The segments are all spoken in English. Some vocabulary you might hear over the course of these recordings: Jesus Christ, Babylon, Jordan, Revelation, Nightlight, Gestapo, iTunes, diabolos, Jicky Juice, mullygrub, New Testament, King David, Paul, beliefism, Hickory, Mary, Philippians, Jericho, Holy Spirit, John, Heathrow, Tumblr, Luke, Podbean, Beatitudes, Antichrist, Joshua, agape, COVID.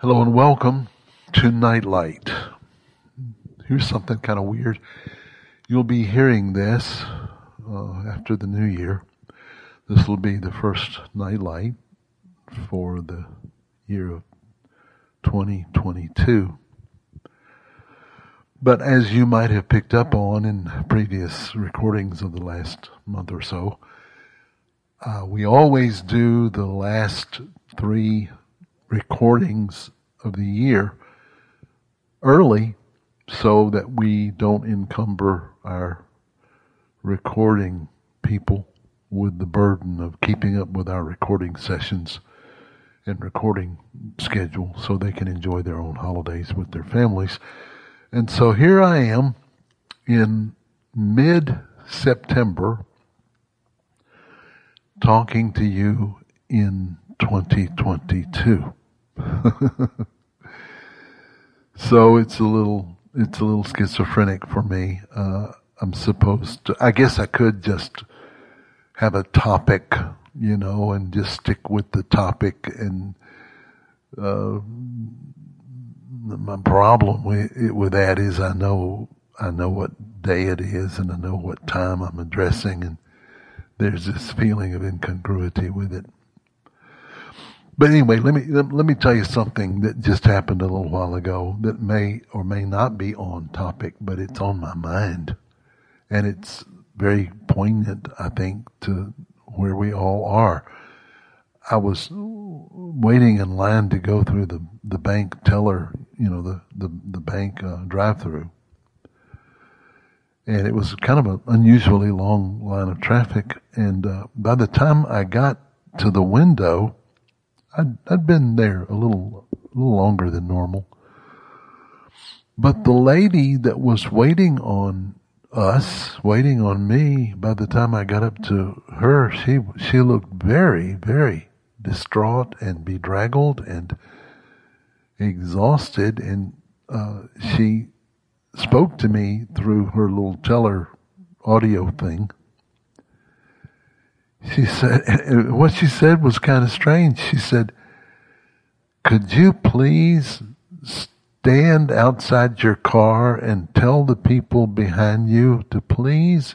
Hello and welcome to Nightlight. Here's something kind of weird. You'll be hearing this after the new year. This will be the first Nightlight for the year of 2022. But as you might have picked up on in previous recordings of the last month or so, we always do the last three recordings of the year early so that we don't encumber our recording people with the burden of keeping up with our recording sessions and recording schedule so they can enjoy their own holidays with their families. And so here I am in mid-September talking to you in 2022. So it's a little schizophrenic for me. I'm supposed to, I guess I could just have a topic, you know, and just stick with the topic. And my problem with that is I know what day it is and I know what time I'm addressing, and there's this feeling of incongruity with it. But anyway, let me tell you something that just happened a little while ago that may or may not be on topic, but it's on my mind. And it's very poignant, I think, to where we all are. I was waiting in line to go through the bank teller, you know, the bank drive-through. And it was kind of an unusually long line of traffic. And by the time I got to the window, I'd been there a little longer than normal. But the lady that was waiting on us, waiting on me, by the time I got up to her, she looked very, very distraught and bedraggled and exhausted. And she spoke to me through her little teller audio thing. She said, what she said was kind of strange. She said, "Could you please stand outside your car and tell the people behind you to please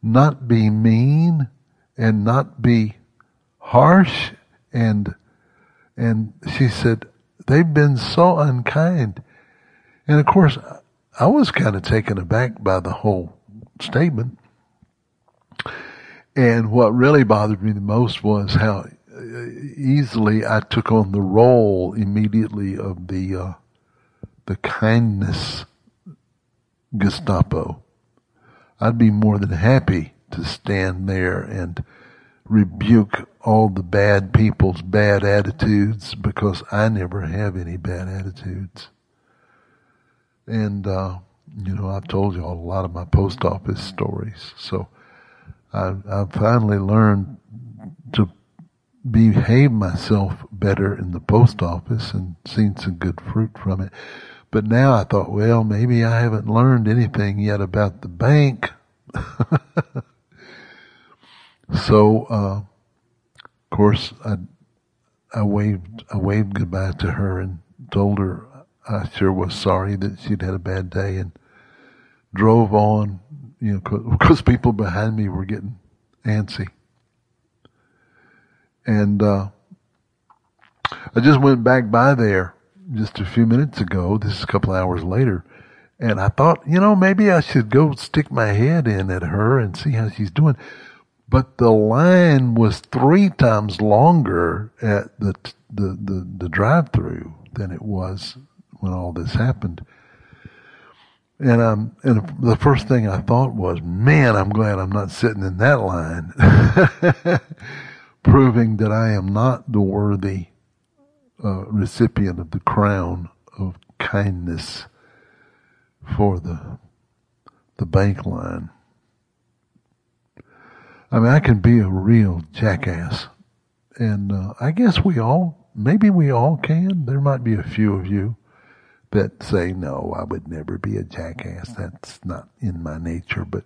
not be mean and not be harsh?" And she said, "They've been so unkind." And of course, I was kind of taken aback by the whole statement. And what really bothered me the most was how easily I took on the role immediately of the kindness Gestapo. I'd be more than happy to stand there and rebuke all the bad people's bad attitudes, because I never have any bad attitudes. And, you know, I've told you all a lot of my post office stories, so I finally learned to behave myself better in the post office and seen some good fruit from it. But now I thought, well, maybe I haven't learned anything yet about the bank. So, of course, I waved goodbye to her and told her I sure was sorry that she'd had a bad day, and drove on. You know, because people behind me were getting antsy. And I just went back by there just a few minutes ago. This is a couple of hours later. And I thought, you know, maybe I should go stick my head in at her and see how she's doing. But the line was 3 times longer at the drive-thru than it was when all this happened. And the first thing I thought was, man, I'm glad I'm not sitting in that line, proving that I am not the worthy recipient of the crown of kindness for the bank line. I mean, I can be a real jackass, and I guess maybe we all can. There might be a few of you that say, no, I would never be a jackass. That's not in my nature. But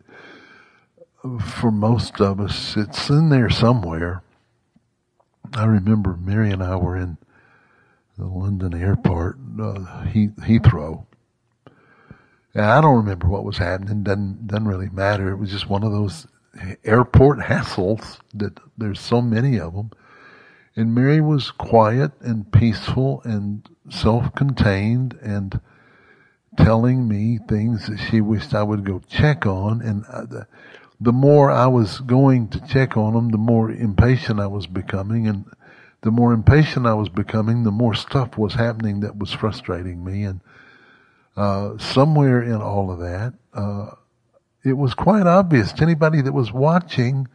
for most of us, it's in there somewhere. I remember Mary and I were in the London airport, Heathrow. And I don't remember what was happening. Doesn't really matter. It was just one of those airport hassles that there's so many of them. And Mary was quiet and peaceful and self-contained and telling me things that she wished I would go check on. And the more I was going to check on them, the more impatient I was becoming. And the more impatient I was becoming, the more stuff was happening that was frustrating me. And somewhere in all of that, it was quite obvious to anybody that was watching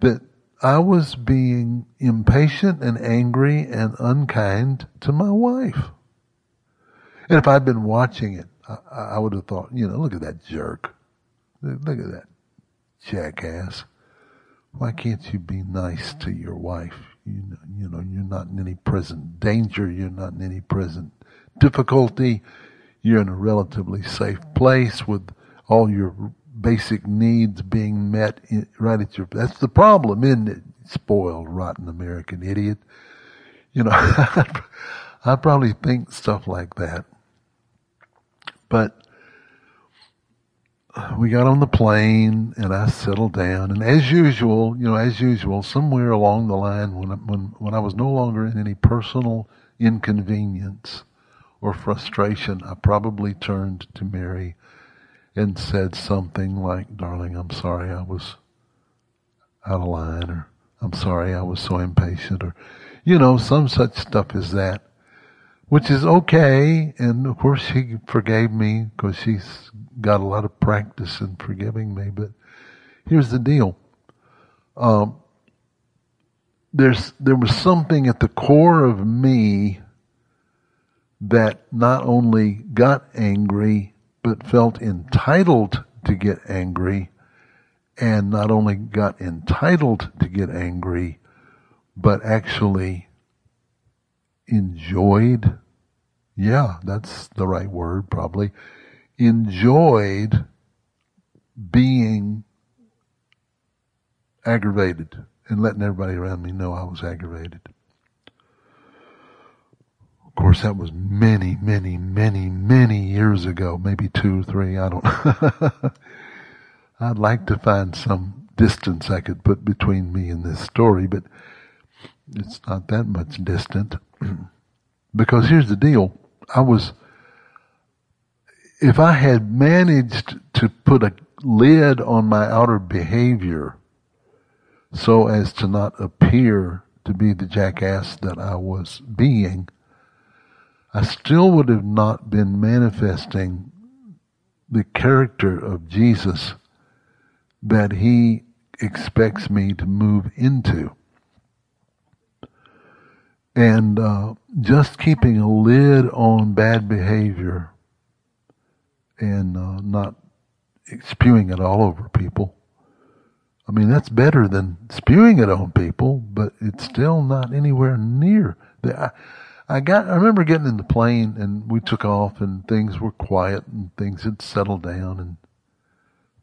that I was being impatient and angry and unkind to my wife. And if I'd been watching it, I would have thought, look at that jerk. Look at that jackass. Why can't you be nice to your wife? You're not in any present danger. You're not in any present difficulty. You're in a relatively safe place with all your basic needs being met right at your... That's the problem, isn't it? Spoiled, rotten American idiot. I probably think stuff like that. But we got on the plane, and I settled down. And as usual, somewhere along the line, when I was no longer in any personal inconvenience or frustration, I probably turned to Mary and said something like, "Darling, I'm sorry I was out of line," or "I'm sorry I was so impatient," or some such stuff as that, which is okay. And of course she forgave me because she's got a lot of practice in forgiving me. But here's the deal. There was something at the core of me that not only got angry, but felt entitled to get angry, and not only got entitled to get angry, but actually enjoyed, that's the right word probably, enjoyed being aggravated and letting everybody around me know I was aggravated. Of course, that was many, many, many, many years ago. Maybe 2 or 3, I don't know. I'd like to find some distance I could put between me and this story, but it's not that much distant. Because here's the deal. If I had managed to put a lid on my outer behavior so as to not appear to be the jackass that I was being, I still would have not been manifesting the character of Jesus that he expects me to move into. And just keeping a lid on bad behavior and not spewing it all over people, that's better than spewing it on people, but it's still not anywhere near the... I remember getting in the plane, and we took off, and things were quiet, and things had settled down, and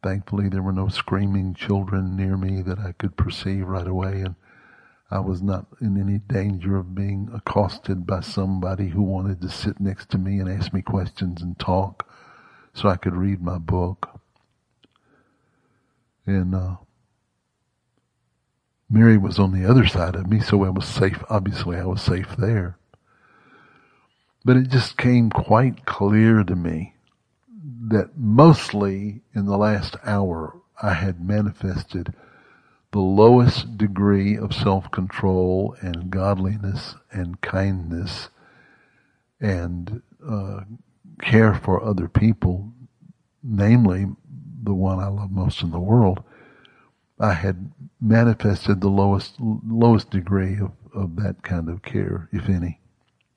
thankfully there were no screaming children near me that I could perceive right away, and I was not in any danger of being accosted by somebody who wanted to sit next to me and ask me questions and talk so I could read my book. And Mary was on the other side of me, so I was safe. Obviously, I was safe there. But it just came quite clear to me that mostly in the last hour I had manifested the lowest degree of self-control and godliness and kindness and care for other people, namely the one I love most in the world. I had manifested the lowest degree of that kind of care, if any.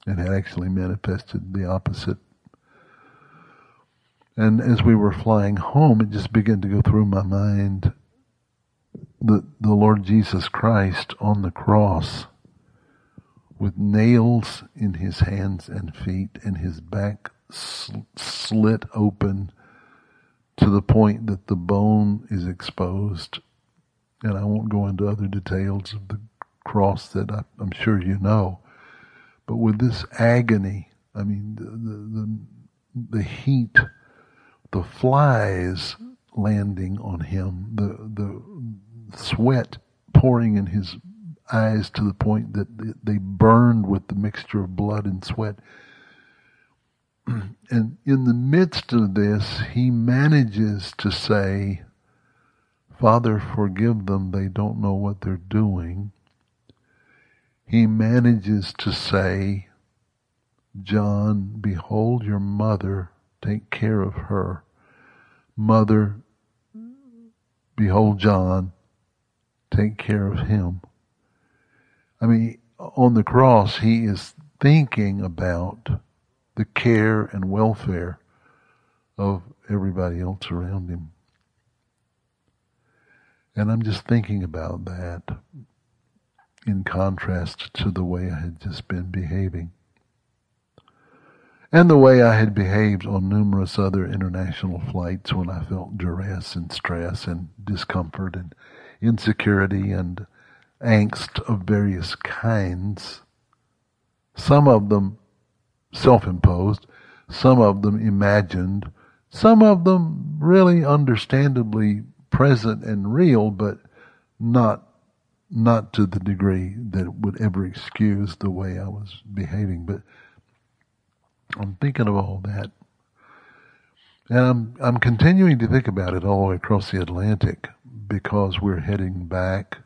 And had actually manifested the opposite. And as we were flying home, it just began to go through my mind that the Lord Jesus Christ on the cross with nails in his hands and feet and his back slit open to the point that the bone is exposed. And I won't go into other details of the cross that I'm sure you know. But with this agony, I mean, the heat, the flies landing on him, the sweat pouring in his eyes to the point that they burned with the mixture of blood and sweat. And in the midst of this, he manages to say, Father, forgive them, they don't know what they're doing. He manages to say, John, behold your mother, take care of her. Mother, behold John, take care of him. I mean, on the cross, he is thinking about the care and welfare of everybody else around him. And I'm just thinking about that in contrast to the way I had just been behaving. And the way I had behaved on numerous other international flights when I felt duress and stress and discomfort and insecurity and angst of various kinds. Some of them self-imposed, some of them imagined, some of them really understandably present and real, but not to the degree that it would ever excuse the way I was behaving. But I'm thinking of all that. And I'm continuing to think about it all the way across the Atlantic, because we're heading back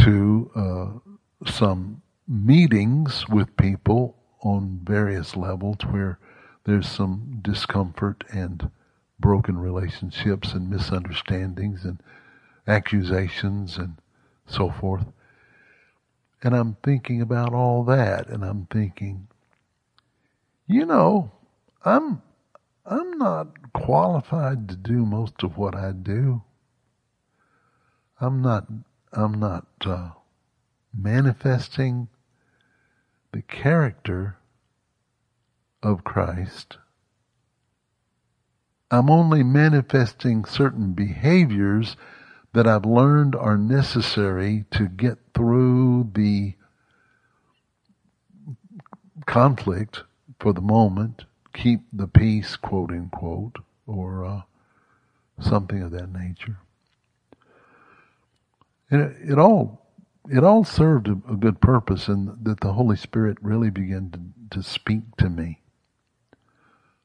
to some meetings with people on various levels where there's some discomfort and broken relationships and misunderstandings and accusations and so forth. And I'm thinking about all that, and I'm thinking, you know, I'm not qualified to do most of what I do. I'm not manifesting the character of Christ. I'm only manifesting certain behaviors that I've learned are necessary to get through the conflict for the moment, keep the peace, quote unquote, or something of that nature. And it all served a good purpose, and that the Holy Spirit really began to speak to me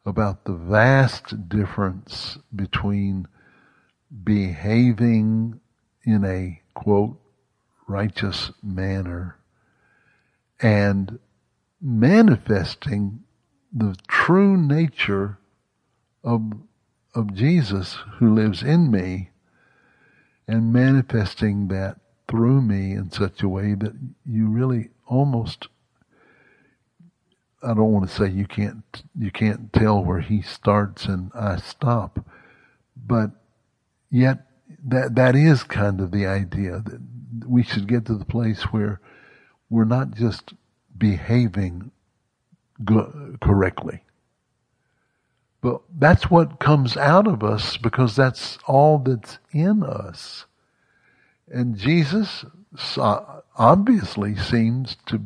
about the vast difference between behaving in a, quote, righteous manner and manifesting the true nature of Jesus who lives in me, and manifesting that through me in such a way that you really almost, I don't want to say you can't tell where he starts and I stop, but yet that is kind of the idea, that we should get to the place where we're not just behaving correctly. But that's what comes out of us, because that's all that's in us. And Jesus obviously seems to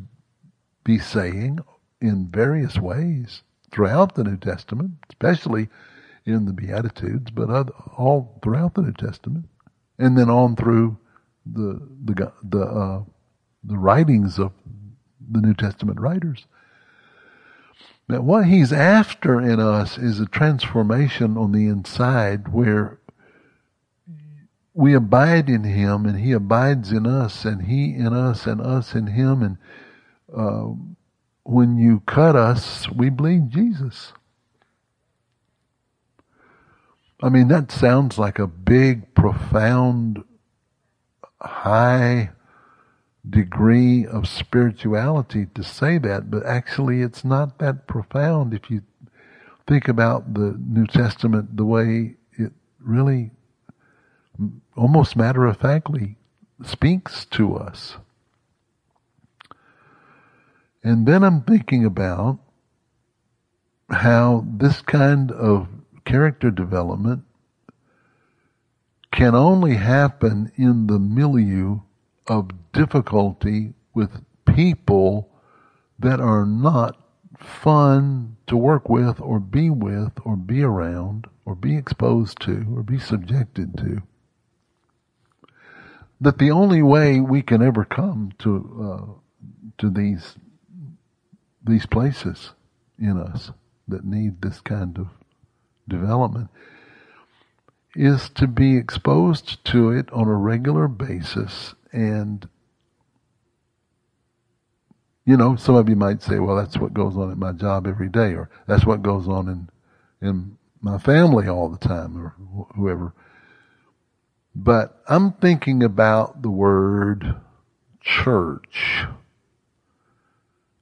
be saying in various ways throughout the New Testament, especially in the Beatitudes, but all throughout the New Testament, and then on through the writings of the New Testament writers. Now, what he's after in us is a transformation on the inside where we abide in him and he abides in us, and he in us and us in him. And when you cut us, we bleed Jesus. I mean, that sounds like a big, profound, high degree of spirituality to say that, but actually it's not that profound if you think about the New Testament the way it really almost matter-of-factly speaks to us. And then I'm thinking about how this kind of character development can only happen in the milieu of difficulty with people that are not fun to work with or be around or be exposed to or be subjected to. That the only way we can ever come to these places in us that need this kind of development is to be exposed to it on a regular basis. And, you know, some of you might say, well, that's what goes on at my job every day, or that's what goes on in my family all the time, or whoever. But I'm thinking about the word church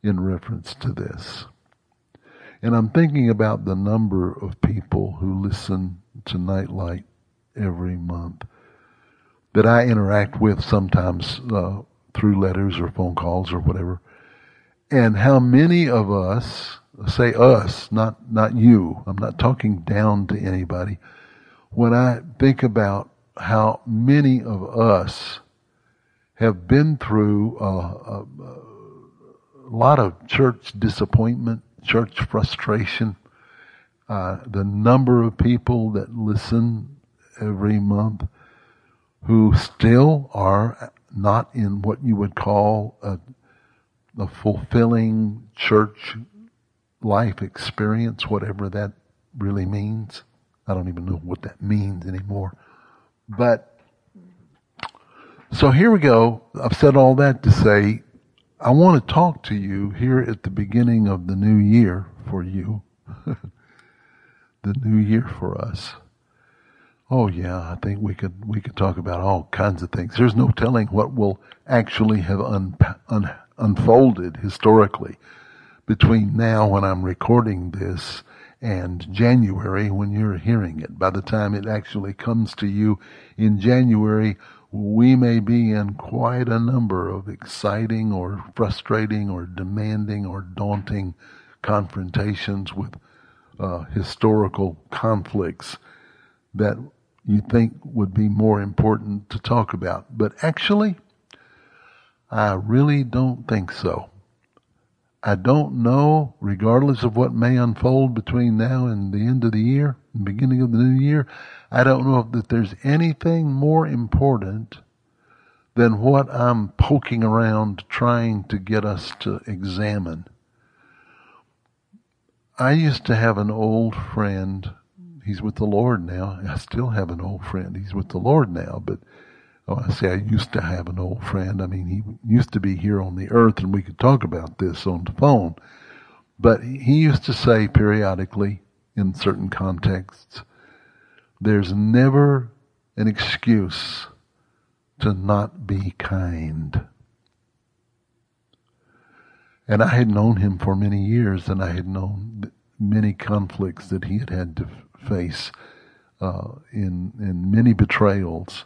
in reference to this. And I'm thinking about the number of people who listen to Nightlight every month that I interact with sometimes through letters or phone calls or whatever. And how many of us, say us, not you, I'm not talking down to anybody, when I think about how many of us have been through a lot of church disappointment, church frustration, the number of people that listen every month who still are not in what you would call a fulfilling church life experience, whatever that really means. I don't even know what that means anymore. But, so here we go. I've said all that to say, I want to talk to you here at the beginning of the new year for you. The new year for us. Oh yeah, I think we could talk about all kinds of things. There's no telling what will actually have unfolded historically between now when I'm recording this and January when you're hearing it. By the time it actually comes to you in January, we may be in quite a number of exciting or frustrating or demanding or daunting confrontations with historical conflicts that you think would be more important to talk about. But actually, I really don't think so. I don't know, regardless of what may unfold between now and the end of the year, the beginning of the new year, I don't know that there's anything more important than what I'm poking around trying to get us to examine. I used to have an old friend. He's with the Lord now. I still have an old friend. He's with the Lord now, but I say I used to have an old friend. I mean, he used to be here on the earth, and we could talk about this on the phone. But he used to say periodically, in certain contexts, there's never an excuse to not be kind. And I had known him for many years, and I had known many conflicts that he had had to face in many betrayals.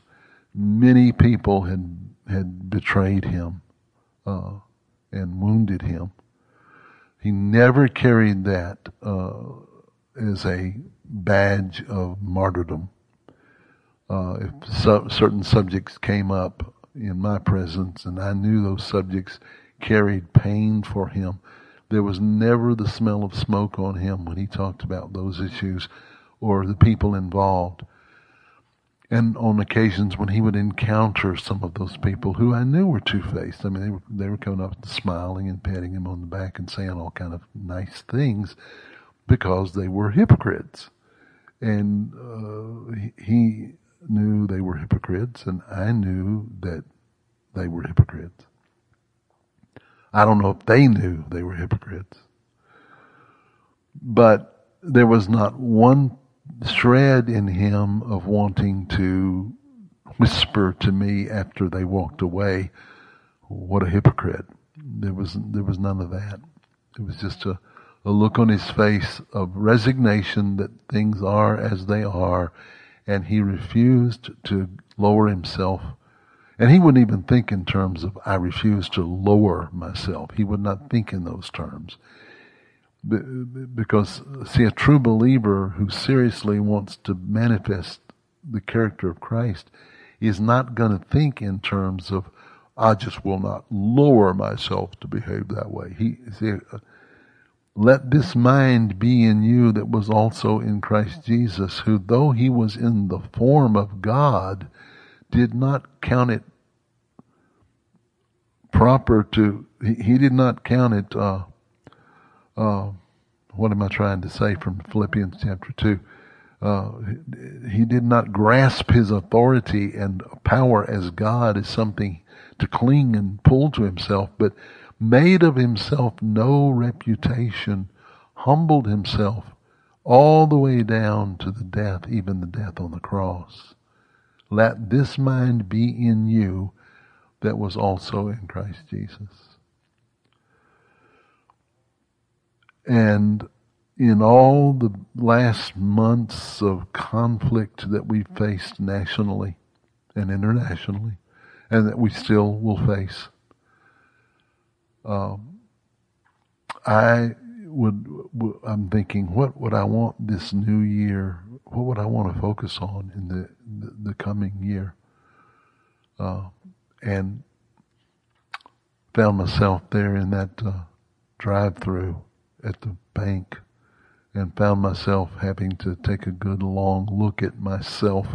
Many people had betrayed him and wounded him. He never carried that as a badge of martyrdom. If certain subjects came up in my presence and I knew those subjects carried pain for him, there was never the smell of smoke on him when he talked about those issues or the people involved. And on occasions when he would encounter some of those people who I knew were two-faced, I mean, they were coming up and smiling and patting him on the back and saying all kind of nice things because they were hypocrites. And he knew they were hypocrites, and I knew that they were hypocrites. I don't know if they knew they were hypocrites. But there was not one shred in him of wanting to whisper to me after they walked away, what a hypocrite. There was none of that. It was just a look on his face of resignation that things are as they are, and he refused to lower himself. And he wouldn't even think in terms of, I refuse to lower myself. He would not think in those terms. Because, see, a true believer who seriously wants to manifest the character of Christ is not going to think in terms of, I just will not lower myself to behave that way. Let this mind be in you that was also in Christ Jesus, who, though he was in the form of God, did not count it proper to, he did not count it, what am I trying to say from Philippians chapter 2? He did not grasp his authority and power as God as something to cling and pull to himself, but made of himself no reputation, humbled himself all the way down to the death, even the death on the cross. Let this mind be in you that was also in Christ Jesus. And in all the last months of conflict that we faced nationally and internationally, and that we still will face, I'm thinking, what would I want this new year? What would I want to focus on in the coming year? And found myself there in that drive-through at the bank, and found myself having to take a good long look at myself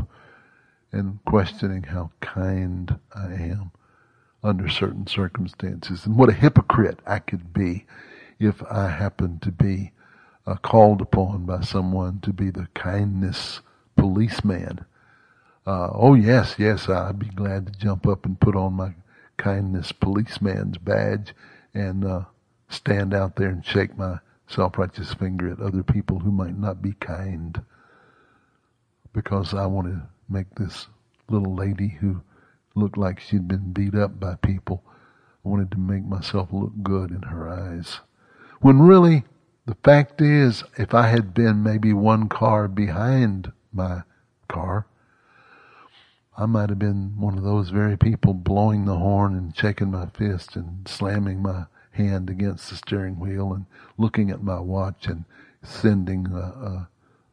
and questioning how kind I am under certain circumstances, and what a hypocrite I could be if I happened to be called upon by someone to be the kindness policeman. Yes, I'd be glad to jump up and put on my kindness policeman's badge and stand out there and shake my self-righteous finger at other people who might not be kind, because I want to make this little lady who looked like she'd been beat up by people, I wanted to make myself look good in her eyes. When really, the fact is, if I had been maybe one car behind my car, I might have been one of those very people blowing the horn and shaking my fist and slamming my hand against the steering wheel and looking at my watch and sending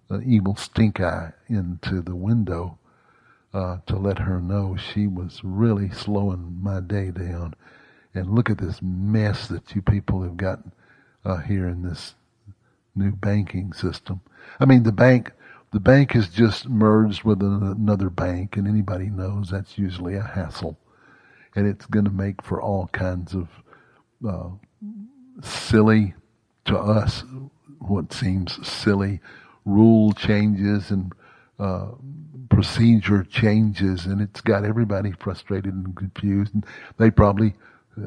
an evil stink eye into the window to let her know she was really slowing my day down. And look at this mess that you people have gotten here in this new banking system. I mean, the bank has just merged with another bank, and anybody knows that's usually a hassle. And it's going to make for all kinds of silly, to us, what seems silly, rule changes and procedure changes, and it's got everybody frustrated and confused, and they probably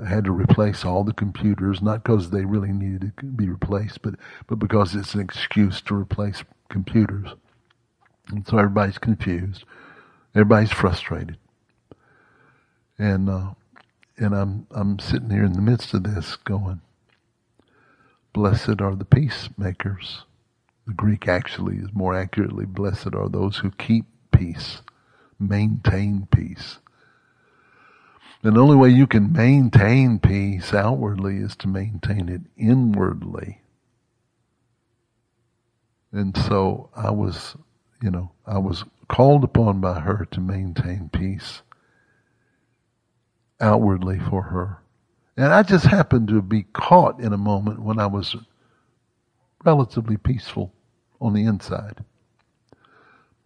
had to replace all the computers, not because they really needed to be replaced, but because it's an excuse to replace computers. And so everybody's confused, everybody's frustrated, and I'm sitting here in the midst of this going, blessed are the peacemakers. The Greek actually is more accurately, blessed are those who keep peace, maintain peace. And the only way you can maintain peace outwardly is to maintain it inwardly. And so I was called upon by her to maintain peace outwardly for her. And I just happened to be caught in a moment when I was relatively peaceful on the inside.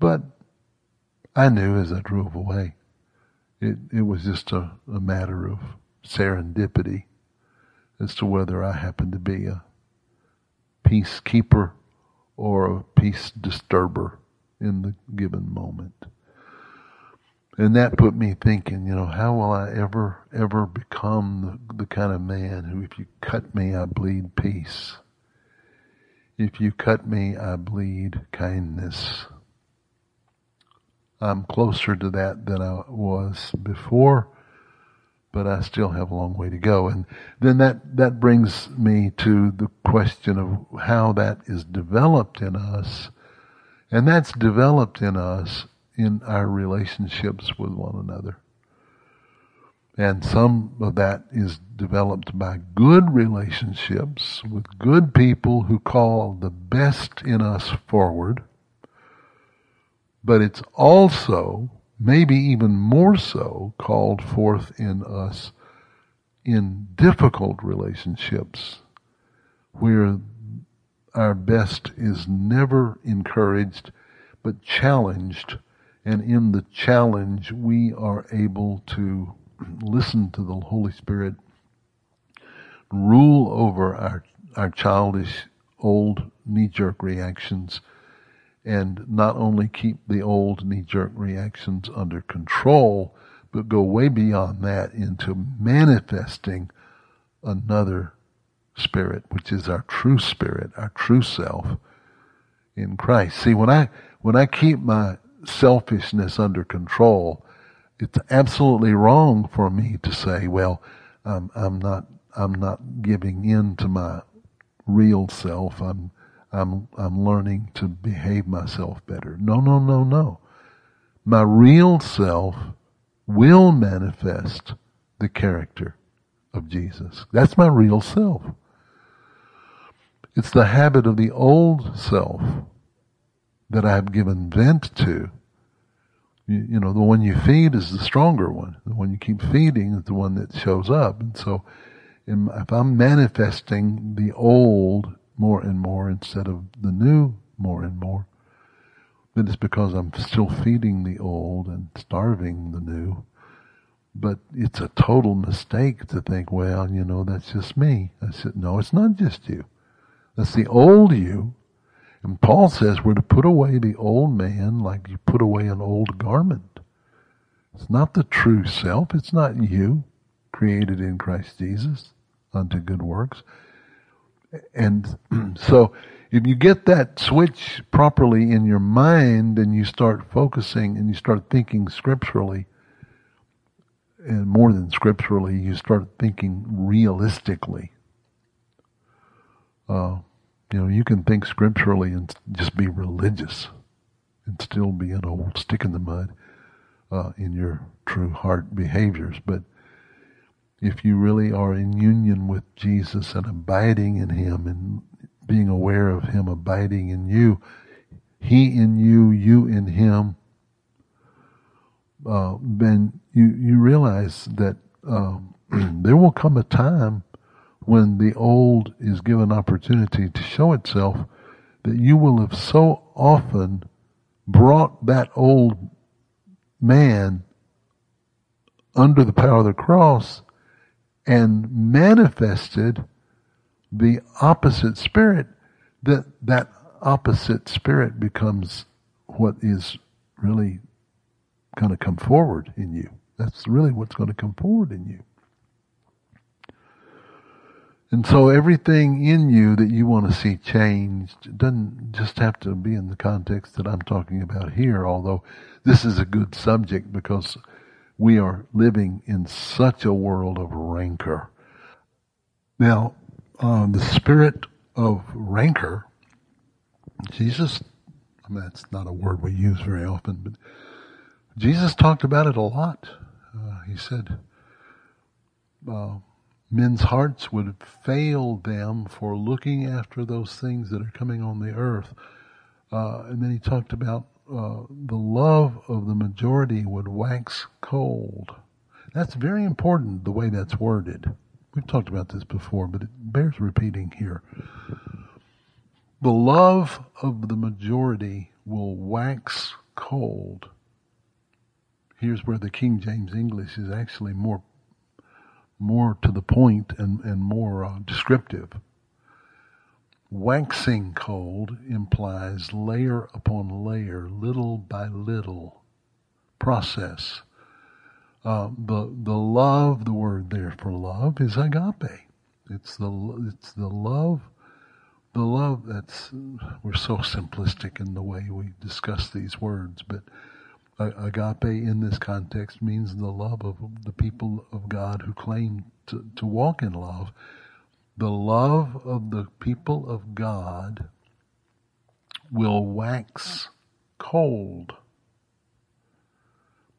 But I knew as I drove away, it was just a matter of serendipity as to whether I happened to be a peacekeeper or a peace disturber in the given moment. And that put me thinking, how will I ever become the kind of man who, if you cut me, I bleed peace. If you cut me, I bleed kindness. I'm closer to that than I was before, but I still have a long way to go. And then that brings me to the question of how that is developed in us. And that's developed in us in our relationships with one another. And some of that is developed by good relationships with good people who call the best in us forward. But it's also maybe even more so called forth in us in difficult relationships where our best is never encouraged but challenged, and in the challenge we are able to listen to the Holy Spirit rule over our childish old knee-jerk reactions, and not only keep the old knee-jerk reactions under control, but go way beyond that into manifesting another spirit, which is our true spirit, our true self in Christ. See, when I keep my selfishness under control, it's absolutely wrong for me to say, well, I'm not giving in to my real self. I'm learning to behave myself better. No. My real self will manifest the character of Jesus. That's my real self. It's the habit of the old self that I've given vent to. You know, the one you feed is the stronger one. The one you keep feeding is the one that shows up. And so if I'm manifesting the old more and more instead of the new more and more, then it's because I'm still feeding the old and starving the new. But it's a total mistake to think, well, you know, that's just me. No, it's not just you. That's the old you. And Paul says we're to put away the old man like you put away an old garment. It's not the true self. It's not you, created in Christ Jesus unto good works. And so if you get that switch properly in your mind and you start focusing and you start thinking scripturally, and more than scripturally, you start thinking realistically. You can think scripturally and just be religious and still be an old stick in the mud in your true heart behaviors. But if you really are in union with Jesus and abiding in him and being aware of him abiding in you, he in you, you in him, then you realize that there will come a time when the old is given opportunity to show itself, that you will have so often brought that old man under the power of the cross and manifested the opposite spirit, that opposite spirit becomes what is really going to come forward in you. That's really what's going to come forward in you. And so everything in you that you want to see changed doesn't just have to be in the context that I'm talking about here, although this is a good subject because we are living in such a world of rancor. Now, the spirit of rancor, Jesus, I mean, that's not a word we use very often, but Jesus talked about it a lot. He said, men's hearts would fail them for looking after those things that are coming on the earth. And then he talked about the love of the majority would wax cold. That's very important, the way that's worded. We've talked about this before, but it bears repeating here. The love of the majority will wax cold. Here's where the King James English is actually more to the point and more descriptive. Waxing cold implies layer upon layer, little by little process. The love, the word there for love is agape. It's the love. The love that's, we're so simplistic in the way we discuss these words, but agape in this context means the love of the people of God who claim to walk in love. The love of the people of God will wax cold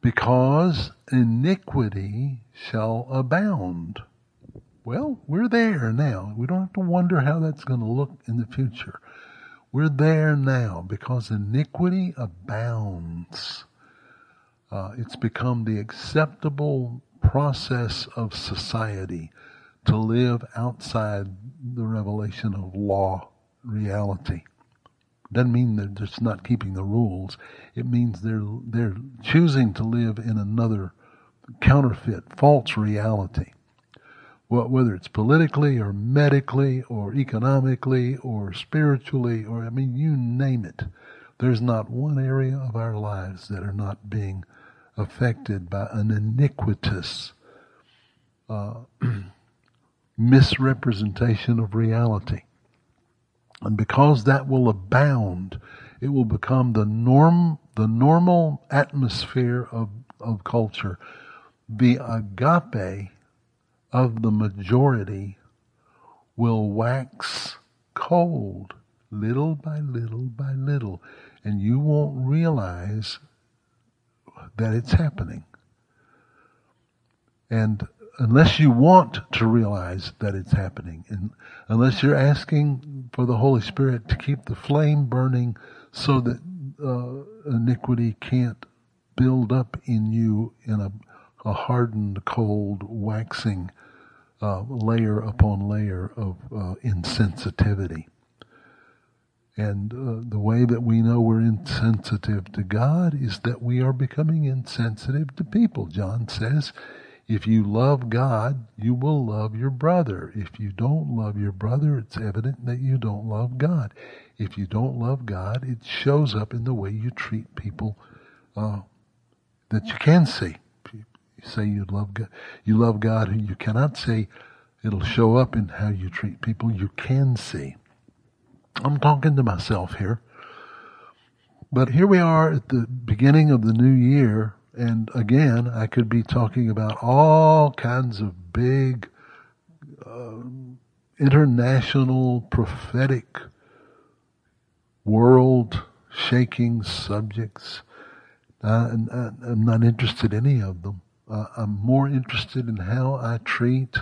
because iniquity shall abound. Well, we're there now. We don't have to wonder how that's going to look in the future. We're there now because iniquity abounds. It's become the acceptable process of society to live outside the revelation of law reality. Doesn't mean they're just not keeping the rules. It means they're choosing to live in another counterfeit, false reality. Well, whether it's politically or medically or economically or spiritually or, I mean, you name it. There's not one area of our lives that are not being affected by an iniquitous misrepresentation of reality. And because that will abound, it will become the norm, the normal atmosphere of culture. The agape of the majority will wax cold little by little by little. And you won't realize that it's happening. And unless you want to realize that it's happening, and unless you're asking for the Holy Spirit to keep the flame burning so that iniquity can't build up in you in a hardened, cold, waxing layer upon layer of insensitivity. And the way that we know we're insensitive to God is that we are becoming insensitive to people. John says, if you love God, you will love your brother. If you don't love your brother, it's evident that you don't love God. If you don't love God, it shows up in the way you treat people that you can see. If you say you love God who you cannot see, it'll show up in how you treat people you can see. I'm talking to myself here. But here we are at the beginning of the new year, and again, I could be talking about all kinds of big international prophetic world-shaking subjects. And I'm not interested in any of them. I'm more interested in how I treat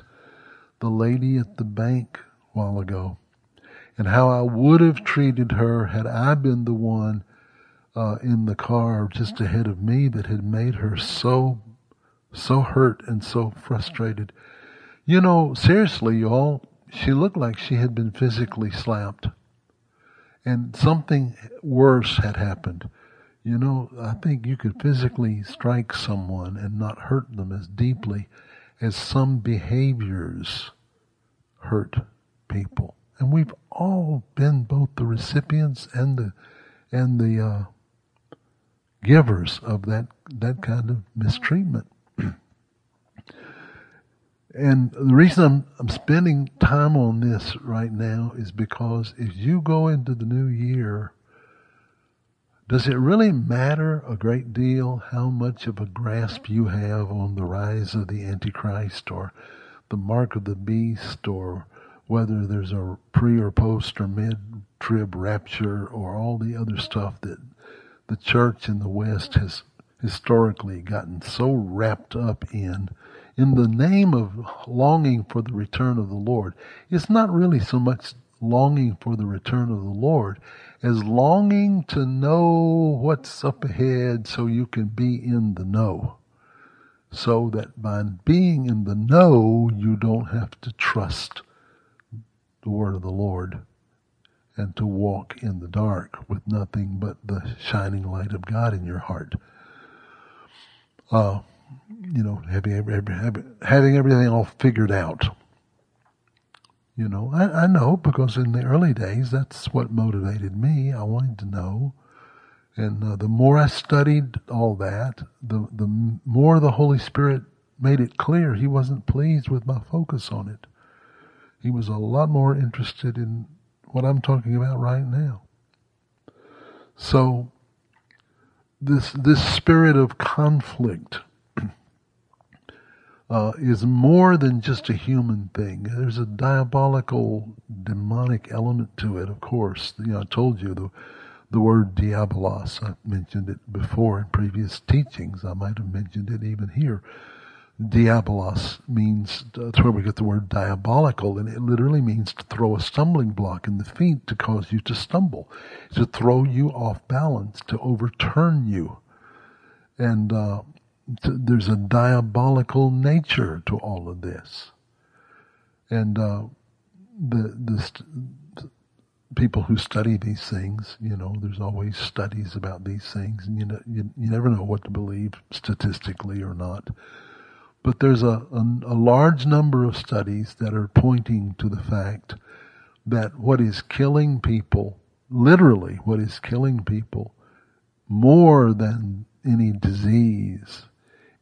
the lady at the bank a while ago, and how I would have treated her had I been the one in the car just ahead of me that had made her so hurt and so frustrated. You know, seriously, y'all, she looked like she had been physically slapped, and something worse had happened. You know, I think you could physically strike someone and not hurt them as deeply as some behaviors hurt people. And we've all been both the recipients and the givers of that kind of mistreatment. And the reason I'm spending time on this right now is because if you go into the new year, does it really matter a great deal how much of a grasp you have on the rise of the Antichrist or the mark of the beast, or whether there's a pre or post or mid-trib rapture or all the other stuff that the church in the West has historically gotten so wrapped up in the name of longing for the return of the Lord? It's not really so much longing for the return of the Lord as longing to know what's up ahead so you can be in the know. So that by being in the know, you don't have to trust the word of the Lord and to walk in the dark with nothing but the shining light of God in your heart. You know, having everything all figured out. You know, I know, because in the early days, that's what motivated me. I wanted to know. And the more I studied all that, the more the Holy Spirit made it clear he wasn't pleased with my focus on it. He was a lot more interested in what I'm talking about right now. So this spirit of conflict is more than just a human thing. There's a diabolical, demonic element to it, of course. You know, I told you the word diabolos. I mentioned it before in previous teachings. I might have mentioned it even here. Diabolos means, that's where we get the word diabolical, and it literally means to throw a stumbling block in the feet, to cause you to stumble, to throw you off balance, to overturn you. And there's a diabolical nature to all of this. And the people who study these things, you know, there's always studies about these things, and you never know what to believe statistically or not. But there's a large number of studies that are pointing to the fact that what is killing people, literally what is killing people, more than any disease,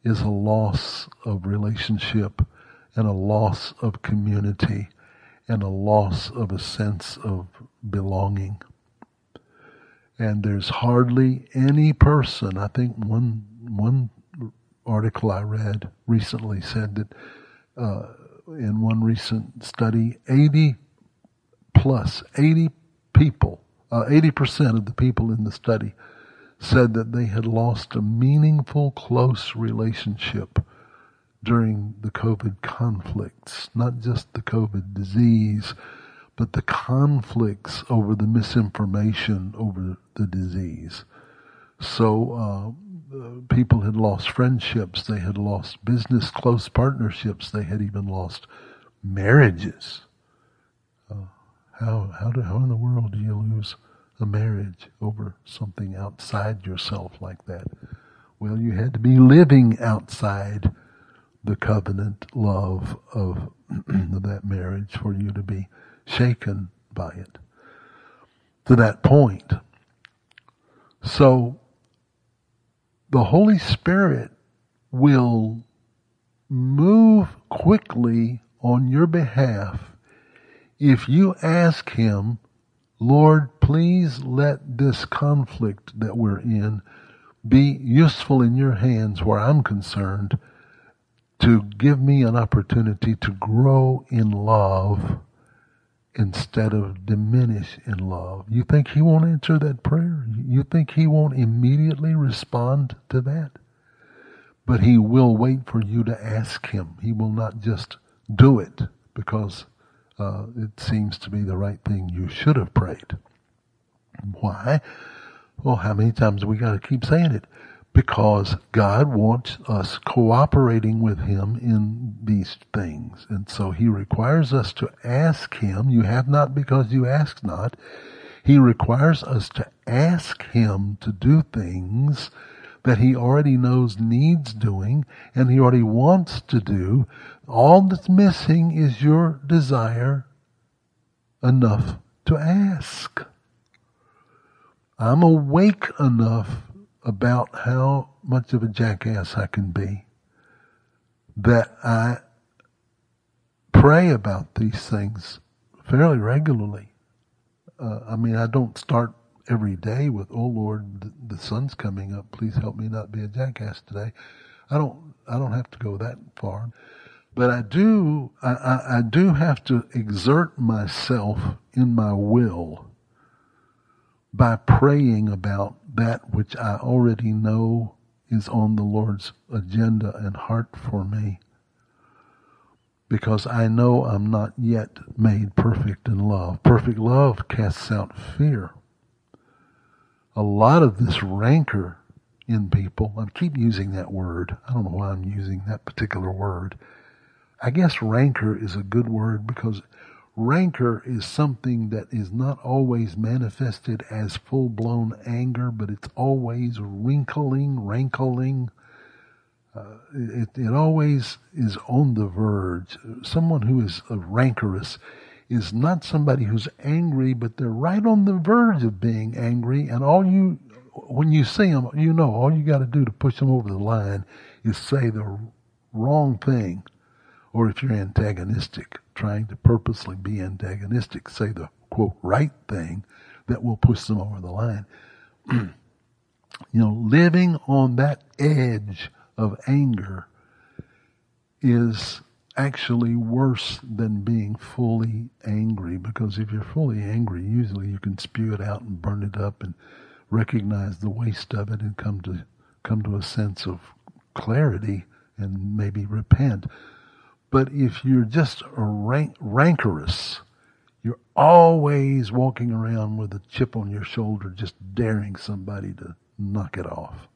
is a loss of relationship and a loss of community and a loss of a sense of belonging. And there's hardly any person, I think one article I read recently said that in one recent study, 80% of the people in the study said that they had lost a meaningful, close relationship during the COVID conflicts, not just the COVID disease, but the conflicts over the misinformation over the disease. So people had lost friendships, they had lost business close partnerships, they had even lost marriages. How in the world do you lose a marriage over something outside yourself like that? Well, you had to be living outside the covenant love of that marriage for you to be shaken by it to that point. So the Holy Spirit will move quickly on your behalf if you ask Him, Lord, please let this conflict that we're in be useful in your hands where I'm concerned, to give me an opportunity to grow in love instead of diminish in love. You think He won't answer that prayer? You think He won't immediately respond to that? But He will wait for you to ask Him. He will not just do it because it seems to be the right thing you should have prayed. Why? Well, how many times we got to keep saying it? Because God wants us cooperating with Him in these things. And so He requires us to ask Him. You have not because you ask not. He requires us to ask Him to do things that He already knows needs doing and He already wants to do. All that's missing is your desire enough to ask. I'm awake enough about how much of a jackass I can be, that I pray about these things fairly regularly. I mean, I don't start every day with, oh Lord, the sun's coming up, please help me not be a jackass today. I don't have to go that far. But I do have to exert myself in my will by praying about that which I already know is on the Lord's agenda and heart for me. Because I know I'm not yet made perfect in love. Perfect love casts out fear. A lot of this rancor in people, I keep using that word. I don't know why I'm using that particular word. I guess rancor is a good word because rancor is something that is not always manifested as full-blown anger, but it's always rankling. It always is on the verge. Someone who is rancorous is not somebody who's angry, but they're right on the verge of being angry. And when you see them, you know all you got to do to push them over the line is say the wrong thing. Or if you're antagonistic, trying to purposely be antagonistic, say the, quote, right thing that will push them over the line. Living on that edge of anger is actually worse than being fully angry, because if you're fully angry, usually you can spew it out and burn it up and recognize the waste of it and come to a sense of clarity and maybe repent. But if you're just rancorous, you're always walking around with a chip on your shoulder, just daring somebody to knock it off.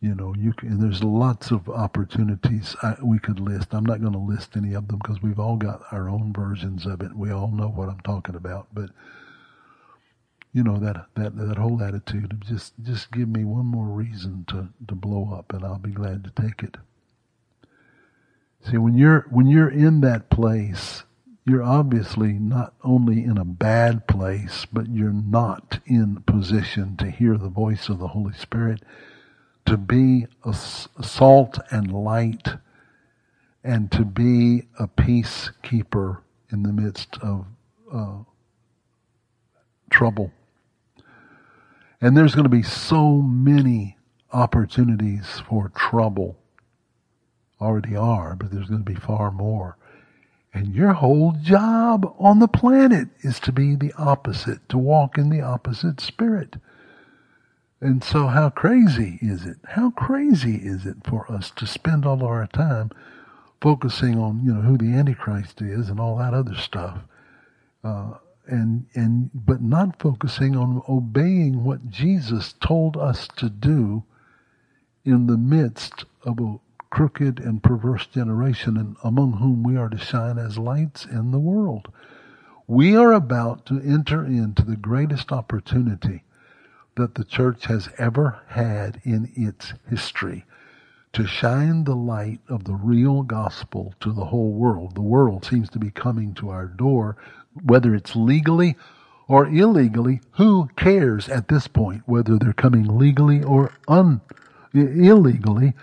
There's lots of opportunities we could list. I'm not going to list any of them because we've all got our own versions of it. We all know what I'm talking about. But that whole attitude of just give me one more reason to blow up, and I'll be glad to take it. See, when you're in that place, you're obviously not only in a bad place, but you're not in position to hear the voice of the Holy Spirit, to be a salt and light, and to be a peacekeeper in the midst of trouble. And there's going to be so many opportunities for trouble. Already are, but there's going to be far more. And your whole job on the planet is to be the opposite, to walk in the opposite spirit. And so how crazy is it? How crazy is it for us to spend all our time focusing on, who the Antichrist is and all that other stuff, but not focusing on obeying what Jesus told us to do in the midst of a crooked and perverse generation, and among whom we are to shine as lights in the world. We are about to enter into the greatest opportunity that the church has ever had in its history, to shine the light of the real gospel to the whole world. The world seems to be coming to our door, whether it's legally or illegally. Who cares at this point whether they're coming legally or illegally?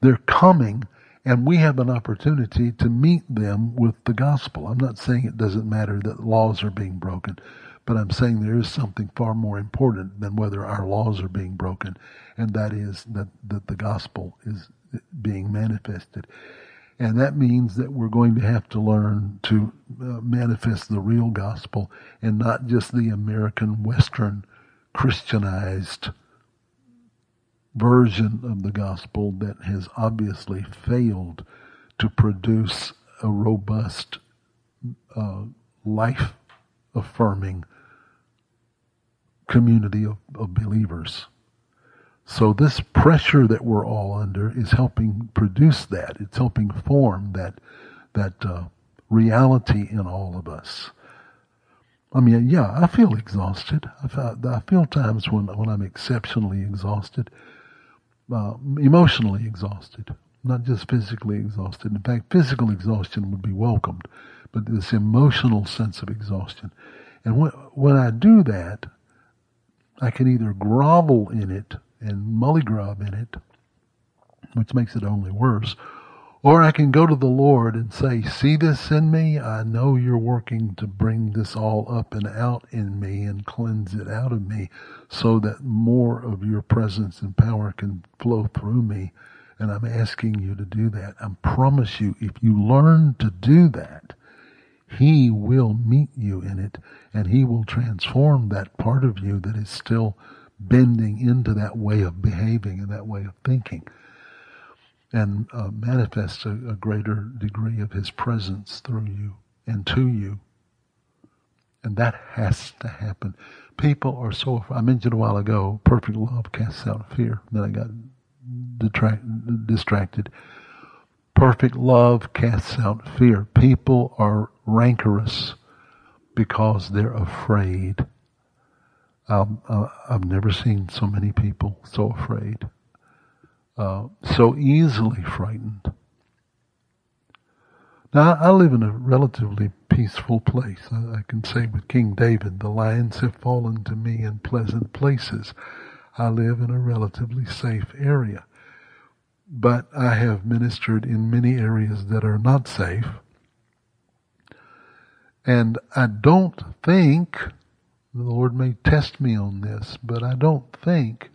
They're coming, and we have an opportunity to meet them with the gospel. I'm not saying it doesn't matter that laws are being broken, but I'm saying there is something far more important than whether our laws are being broken, and that is that the gospel is being manifested. And that means that we're going to have to learn to manifest the real gospel, and not just the American Western Christianized version of the gospel that has obviously failed to produce a robust, life-affirming community of believers. So this pressure that we're all under is helping produce that. It's helping form that reality in all of us. I mean, yeah, I feel exhausted. I feel times when I'm exceptionally exhausted. Emotionally exhausted, not just physically exhausted. In fact, physical exhaustion would be welcomed, but this emotional sense of exhaustion. And when I do that, I can either grovel in it and mullygrub in it, which makes it only worse, or I can go to the Lord and say, "See this in me? I know you're working to bring this all up and out in me and cleanse it out of me so that more of your presence and power can flow through me. And I'm asking you to do that." I promise you, if you learn to do that, He will meet you in it, and He will transform that part of you that is still bending into that way of behaving and that way of thinking, and manifest a greater degree of His presence through you and to you. And that has to happen. People are so afraid. I mentioned a while ago, perfect love casts out fear. Then I got distracted. Perfect love casts out fear. People are rancorous because they're afraid. I've never seen so many people so afraid. So easily frightened. Now, I live in a relatively peaceful place. I can say with King David, "The lions have fallen to me in pleasant places." I live in a relatively safe area. But I have ministered in many areas that are not safe. And I don't think, the Lord may test me on this, but I don't think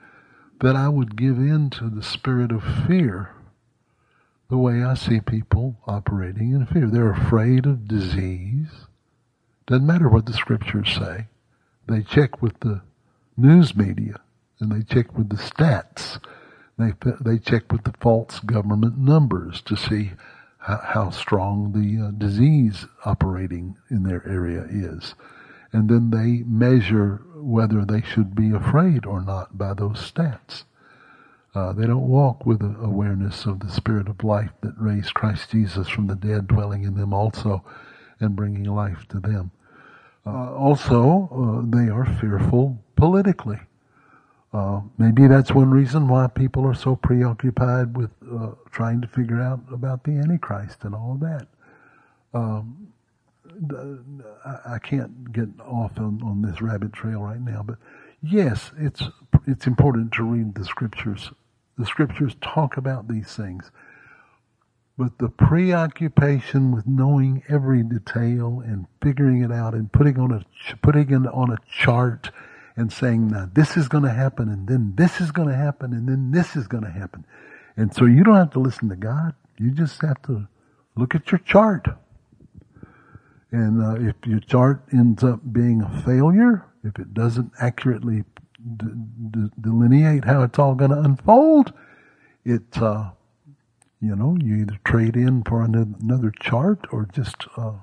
that I would give in to the spirit of fear the way I see people operating in fear. They're afraid of disease. Doesn't matter what the scriptures say. They check with the news media, and they check with the stats. They check with the false government numbers to see how strong the disease operating in their area is. And then they measure whether they should be afraid or not by those stats. They don't walk with an awareness of the Spirit of life that raised Christ Jesus from the dead dwelling in them also and bringing life to them. They are fearful politically. Maybe that's one reason why people are so preoccupied with trying to figure out about the Antichrist and all of that. I can't get off on this rabbit trail right now, but yes, it's important to read the Scriptures. The Scriptures talk about these things. But the preoccupation with knowing every detail and figuring it out and putting it on a chart and saying, now this is going to happen, and then this is going to happen, and then this is going to happen. And so you don't have to listen to God. You just have to look at your chart. And if your chart ends up being a failure, if it doesn't accurately delineate how it's all going to unfold, you either trade in for another chart or just, I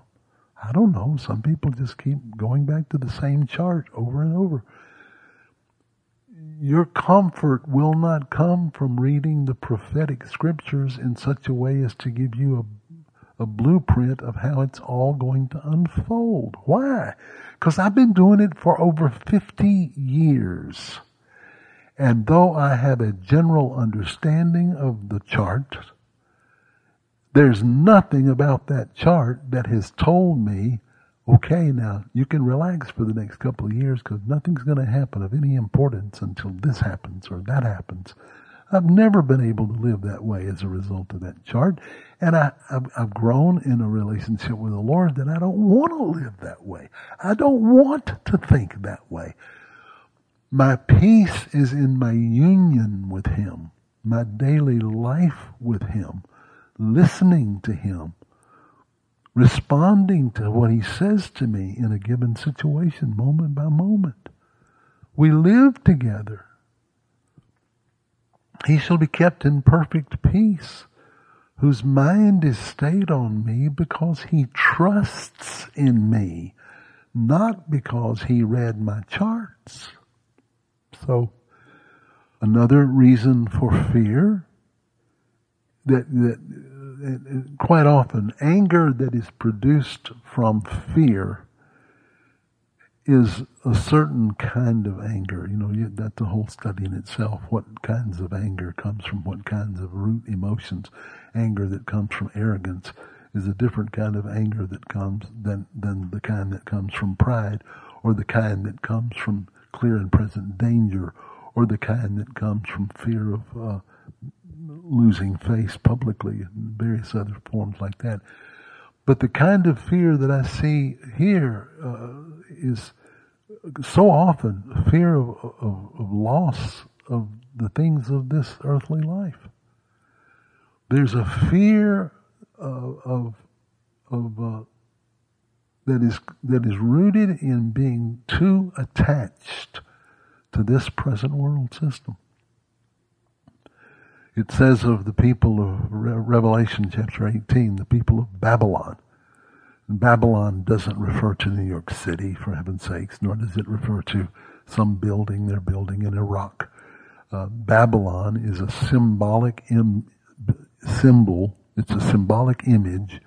don't know, some people just keep going back to the same chart over and over. Your comfort will not come from reading the prophetic Scriptures in such a way as to give you a blueprint of how it's all going to unfold. Why? Because I've been doing it for over 50 years. And though I have a general understanding of the chart, there's nothing about that chart that has told me, okay, now you can relax for the next couple of years because nothing's going to happen of any importance until this happens or that happens. I've never been able to live that way as a result of that chart. And I've grown in a relationship with the Lord that I don't want to live that way. I don't want to think that way. My peace is in my union with Him, my daily life with Him, listening to Him, responding to what He says to me in a given situation, moment by moment. We live together. He shall be kept in perfect peace, whose mind is stayed on me because he trusts in me, not because he read my charts. So, another reason for fear, that quite often anger that is produced from fear is a certain kind of anger. That's a whole study in itself, what kinds of anger comes from what kinds of root emotions. Anger that comes from arrogance is a different kind of anger that comes than the kind that comes from pride, or the kind that comes from clear and present danger, or the kind that comes from fear of losing face publicly and various other forms like that. But the kind of fear that I see here is so often fear of loss of the things of this earthly life. There's a fear that is rooted in being too attached to this present world system. It says of the people of Revelation chapter 18, the people of Babylon. And Babylon doesn't refer to New York City, for heaven's sakes, nor does it refer to some building they're building in Iraq. Babylon is a symbolic symbol. It's a symbolic image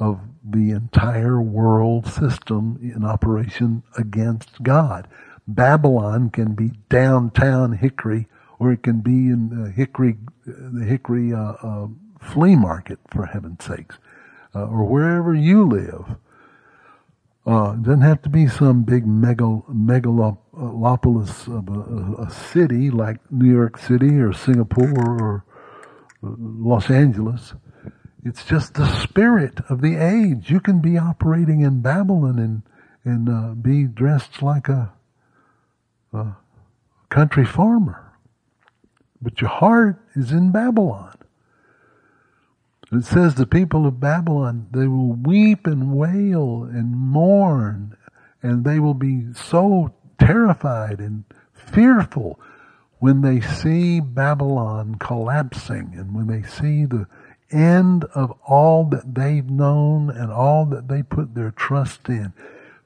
of the entire world system in operation against God. Babylon can be downtown Hickory, or it can be in the Hickory flea market, for heaven's sakes, or wherever you live. It doesn't have to be some big megalopolis of a city like New York City or Singapore or Los Angeles. It's just the spirit of the age. You can be operating in Babylon and be dressed like a country farmer, but your heart is in Babylon. It says the people of Babylon, they will weep and wail and mourn, and they will be so terrified and fearful when they see Babylon collapsing, and when they see the end of all that they've known and all that they put their trust in.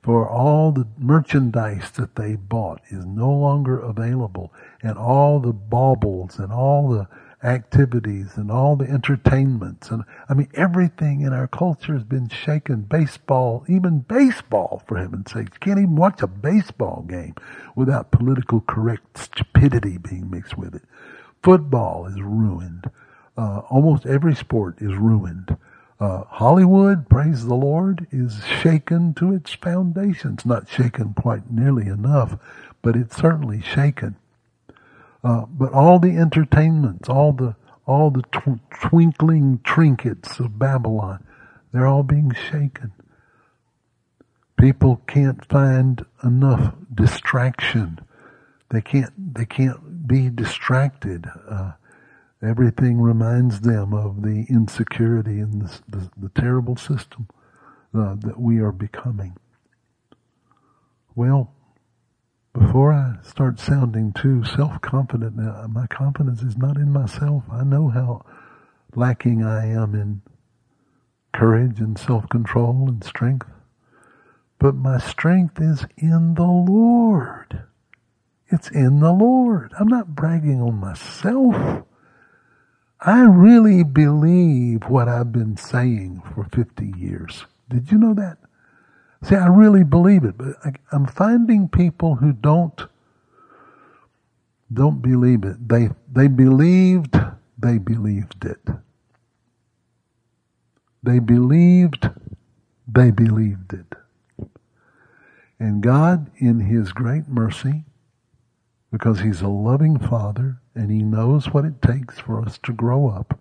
For all the merchandise that they bought is no longer available, and all the baubles and all the activities and all the entertainments, and I mean everything in our culture has been shaken. Baseball, even baseball, for heaven's sake, you can't even watch a baseball game without political correct stupidity being mixed with it. Football is ruined. Almost every sport is ruined. Hollywood, praise the Lord, is shaken to its foundations. Not shaken quite nearly enough, but it's certainly shaken. But all the entertainments, all the twinkling trinkets of Babylon, they're all being shaken. People can't find enough distraction. They can't be distracted. Everything reminds them of the insecurity in the terrible system that we are becoming. Well, before I start sounding too self-confident now, my confidence is not in myself. I know how lacking I am in courage and self-control and strength. But my strength is in the Lord. It's in the Lord. I'm not bragging on myself. I really believe what I've been saying for 50 years. Did you know that? See, I really believe it, but I'm finding people who don't believe it. They believed it. And God, in His great mercy, because He's a loving Father and He knows what it takes for us to grow up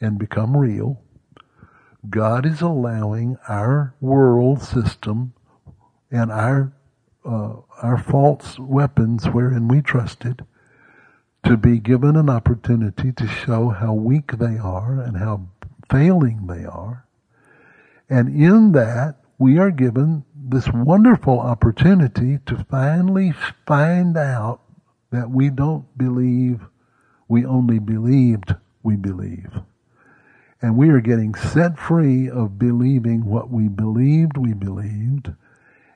and become real, God is allowing our world system and our false weapons wherein we trusted to be given an opportunity to show how weak they are and how failing they are. And in that, we are given this wonderful opportunity to finally find out that we don't believe, we only believed we believe. And we are getting set free of believing what we believed,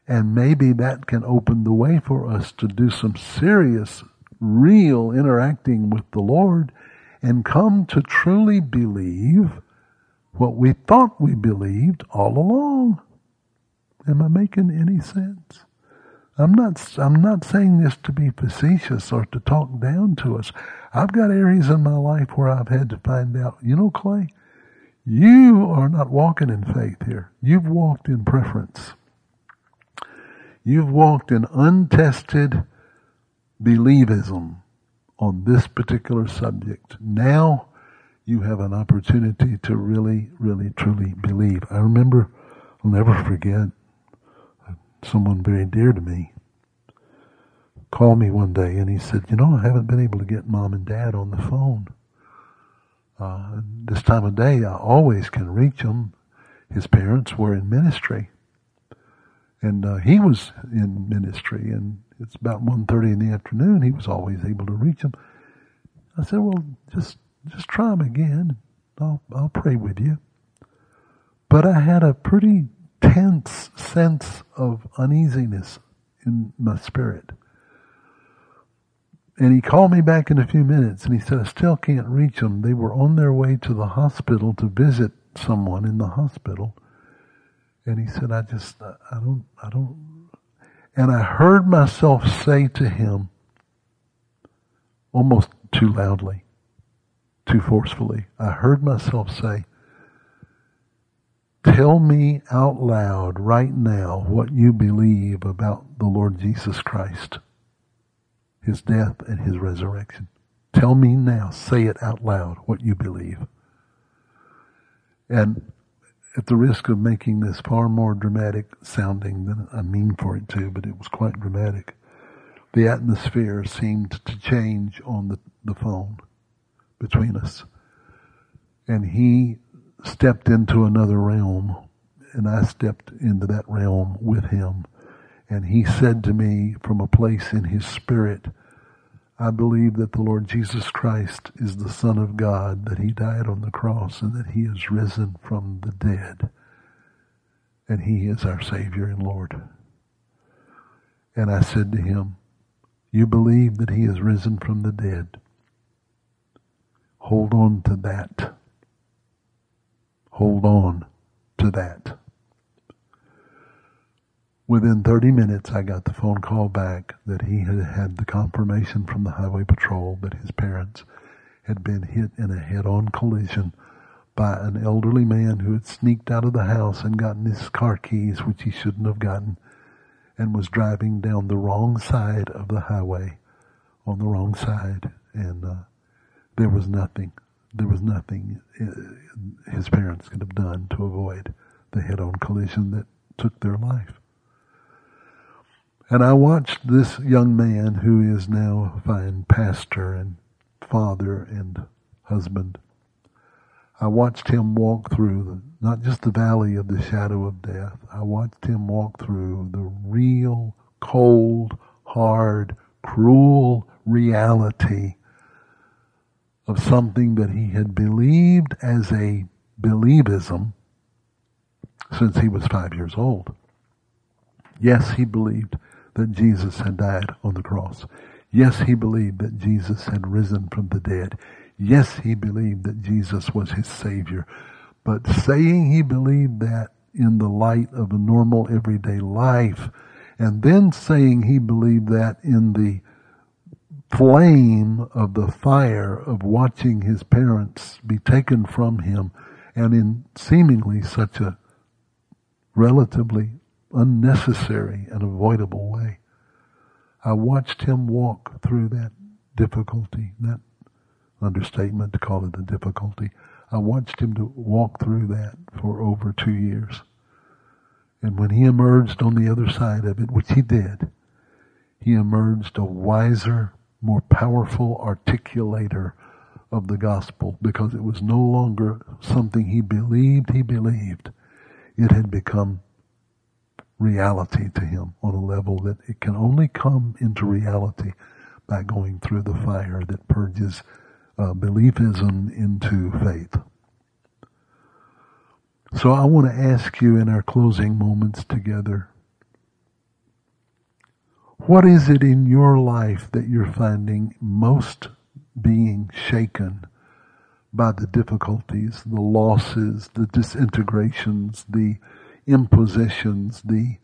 and maybe that can open the way for us to do some serious, real interacting with the Lord and come to truly believe what we thought we believed all along. Am I making any sense? I'm not saying this to be facetious or to talk down to us. I've got areas in my life where I've had to find out, you know, Clay, you are not walking in faith here. You've walked in preference. You've walked in untested believism on this particular subject. Now you have an opportunity to really, really, truly believe. I remember, I'll never forget, someone very dear to me called me one day and he said, you know, I haven't been able to get Mom and Dad on the phone. This time of day, I always can reach him. His parents were in ministry, and he was in ministry. And it's about 1:30 in the afternoon. He was always able to reach him. I said, well, just try him again. I'll pray with you. But I had a pretty tense sense of uneasiness in my spirit. And he called me back in a few minutes, and he said, I still can't reach them. They were on their way to the hospital to visit someone in the hospital. And he said, I don't. And I heard myself say to him, almost too loudly, too forcefully, I heard myself say, tell me out loud right now what you believe about the Lord Jesus Christ, His death and His resurrection. Tell me now, say it out loud, what you believe. And at the risk of making this far more dramatic sounding than I mean for it to, but it was quite dramatic, the atmosphere seemed to change on the phone between us. And he stepped into another realm, and I stepped into that realm with him. And he said to me from a place in his spirit, I believe that the Lord Jesus Christ is the Son of God, that He died on the cross, and that He is risen from the dead, and He is our Savior and Lord. And I said to him, you believe that he is risen from the dead. Hold on to that. Hold on to that. Within 30 minutes, I got the phone call back that he had had the confirmation from the highway patrol that his parents had been hit in a head-on collision by an elderly man who had sneaked out of the house and gotten his car keys, which he shouldn't have gotten, and was driving down the wrong side of the highway, on the wrong side, and there was nothing. There was nothing his parents could have done to avoid the head-on collision that took their life. And I watched this young man, who is now a fine pastor and father and husband, I watched him walk through not just the valley of the shadow of death, I watched him walk through the real, cold, hard, cruel reality of something that he had believed as a believism since he was 5 years old. Yes, he believed that Jesus had died on the cross. Yes, he believed that Jesus had risen from the dead. Yes, he believed that Jesus was his Savior. But saying he believed that in the light of a normal everyday life, and then saying he believed that in the flame of the fire of watching his parents be taken from him, and in seemingly such a relatively unnecessary and avoidable way. I watched him walk through that difficulty, that understatement to call it a difficulty. I watched him to walk through that for over 2 years. And when he emerged on the other side of it, which he did, he emerged a wiser, more powerful articulator of the gospel, because it was no longer something he believed. It had become reality to him on a level that it can only come into reality by going through the fire that purges beliefism into faith. So I want to ask you in our closing moments together, what is it in your life that you're finding most being shaken by the difficulties, the losses, the disintegrations, the impositions, the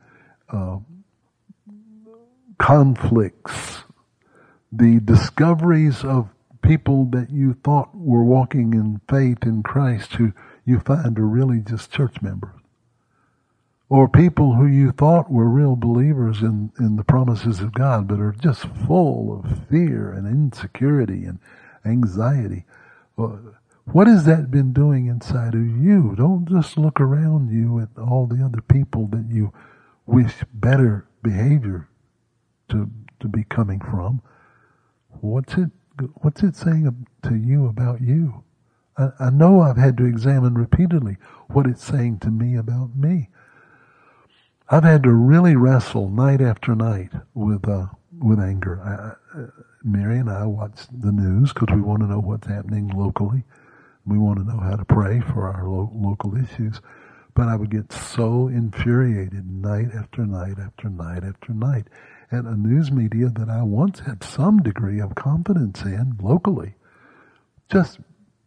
conflicts, the discoveries of people that you thought were walking in faith in Christ who you find are really just church members, or people who you thought were real believers in the promises of God but are just full of fear and insecurity and anxiety. What has that been doing inside of you? Don't just look around you at all the other people that you wish better behavior to be coming from. What's it saying to you about you? I know I've had to examine repeatedly what it's saying to me about me. I've had to really wrestle night after night with anger. Mary and I watch the news because we want to know what's happening locally. We want to know how to pray for our local issues. But I would get so infuriated night after night after night after night at a news media that I once had some degree of confidence in locally, just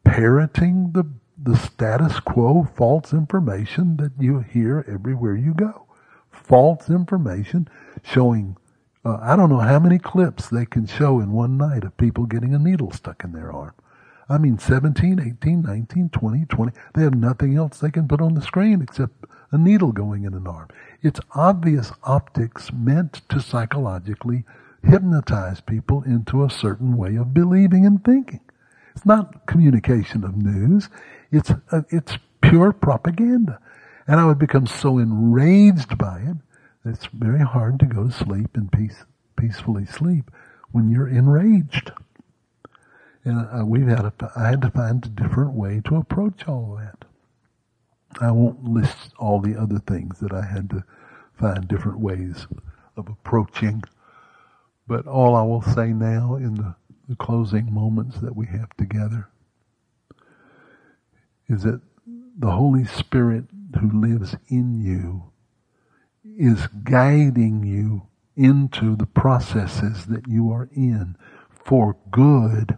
parroting the status quo, false information that you hear everywhere you go. False information showing, I don't know how many clips they can show in one night of people getting a needle stuck in their arm. I mean, 17, 18, 19, 20, 20. They have nothing else they can put on the screen except a needle going in an arm. It's obvious optics meant to psychologically hypnotize people into a certain way of believing and thinking. It's not communication of news. It's pure propaganda. And I would become so enraged by it that it's very hard to go to sleep and peacefully sleep when you're enraged. And I had to find a different way to approach all that. I won't list all the other things that I had to find different ways of approaching. But all I will say now in the closing moments that we have together is that the Holy Spirit who lives in you is guiding you into the processes that you are in for good,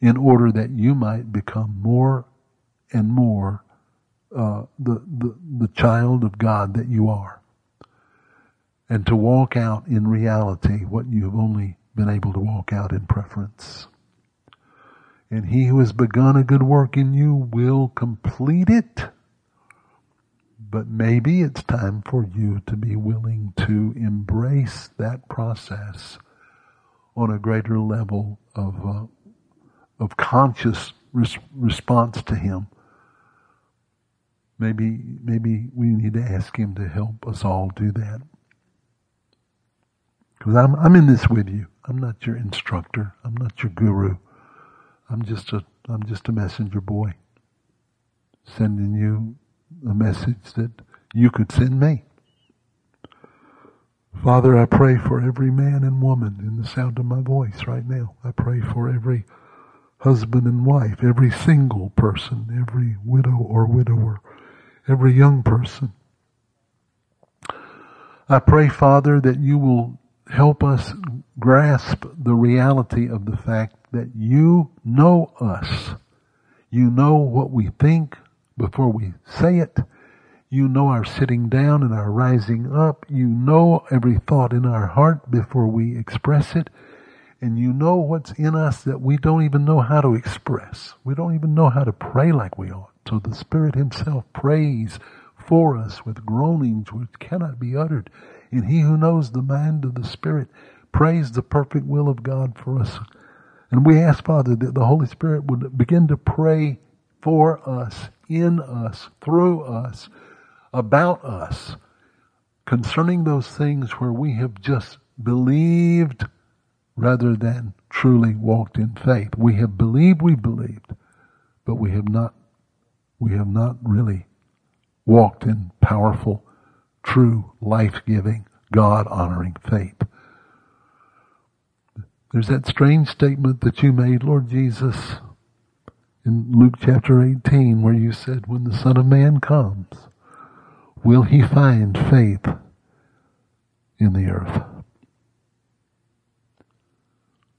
in order that you might become more and more the child of God that you are, and to walk out in reality what you have only been able to walk out in preference. And he who has begun a good work in you will complete it. But maybe it's time for you to be willing to embrace that process on a greater level of conscious response to him. Maybe we need to ask him to help us all do that. Because I'm in this with you. I'm not your instructor. I'm not your guru. I'm just a messenger boy, sending you a message that you could send me. Father, I pray for every man and woman in the sound of my voice right now. I pray for every husband and wife, every single person, every widow or widower, every young person. I pray, Father, that you will help us grasp the reality of the fact that you know us. You know what we think before we say it. You know our sitting down and our rising up. You know every thought in our heart before we express it. And you know what's in us that we don't even know how to express. We don't even know how to pray like we ought. So the Spirit himself prays for us with groanings which cannot be uttered. And he who knows the mind of the Spirit prays the perfect will of God for us. And we ask, Father, that the Holy Spirit would begin to pray for us, in us, through us, about us, concerning those things where we have just believed rather than truly walked in faith. We have believed, but we have not really walked in powerful, true, life-giving, God-honoring faith. There's that strange statement that you made, Lord Jesus, in Luke chapter 18, where you said, when the Son of Man comes, will he find faith in the earth?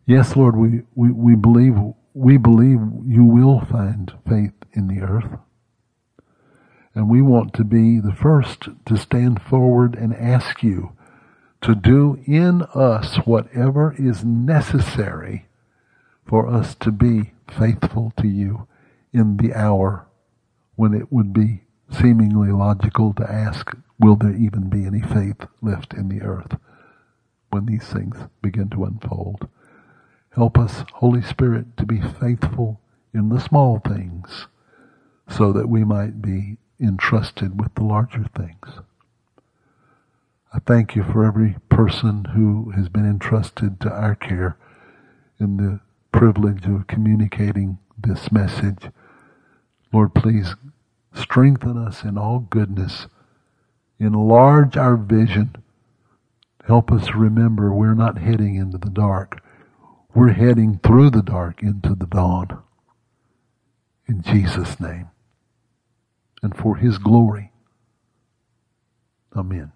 Yes, Lord, we believe you will find faith in the earth. And we want to be the first to stand forward and ask you to do in us whatever is necessary for us to be faithful to you in the hour when it would be seemingly logical to ask, will there even be any faith left in the earth when these things begin to unfold? Help us, Holy Spirit, to be faithful in the small things so that we might be entrusted with the larger things. I thank you for every person who has been entrusted to our care in the privilege of communicating this message. Lord, please strengthen us in all goodness. Enlarge our vision. Help us remember we're not heading into the dark. We're heading through the dark into the dawn. In Jesus' name, and for his glory. Amen.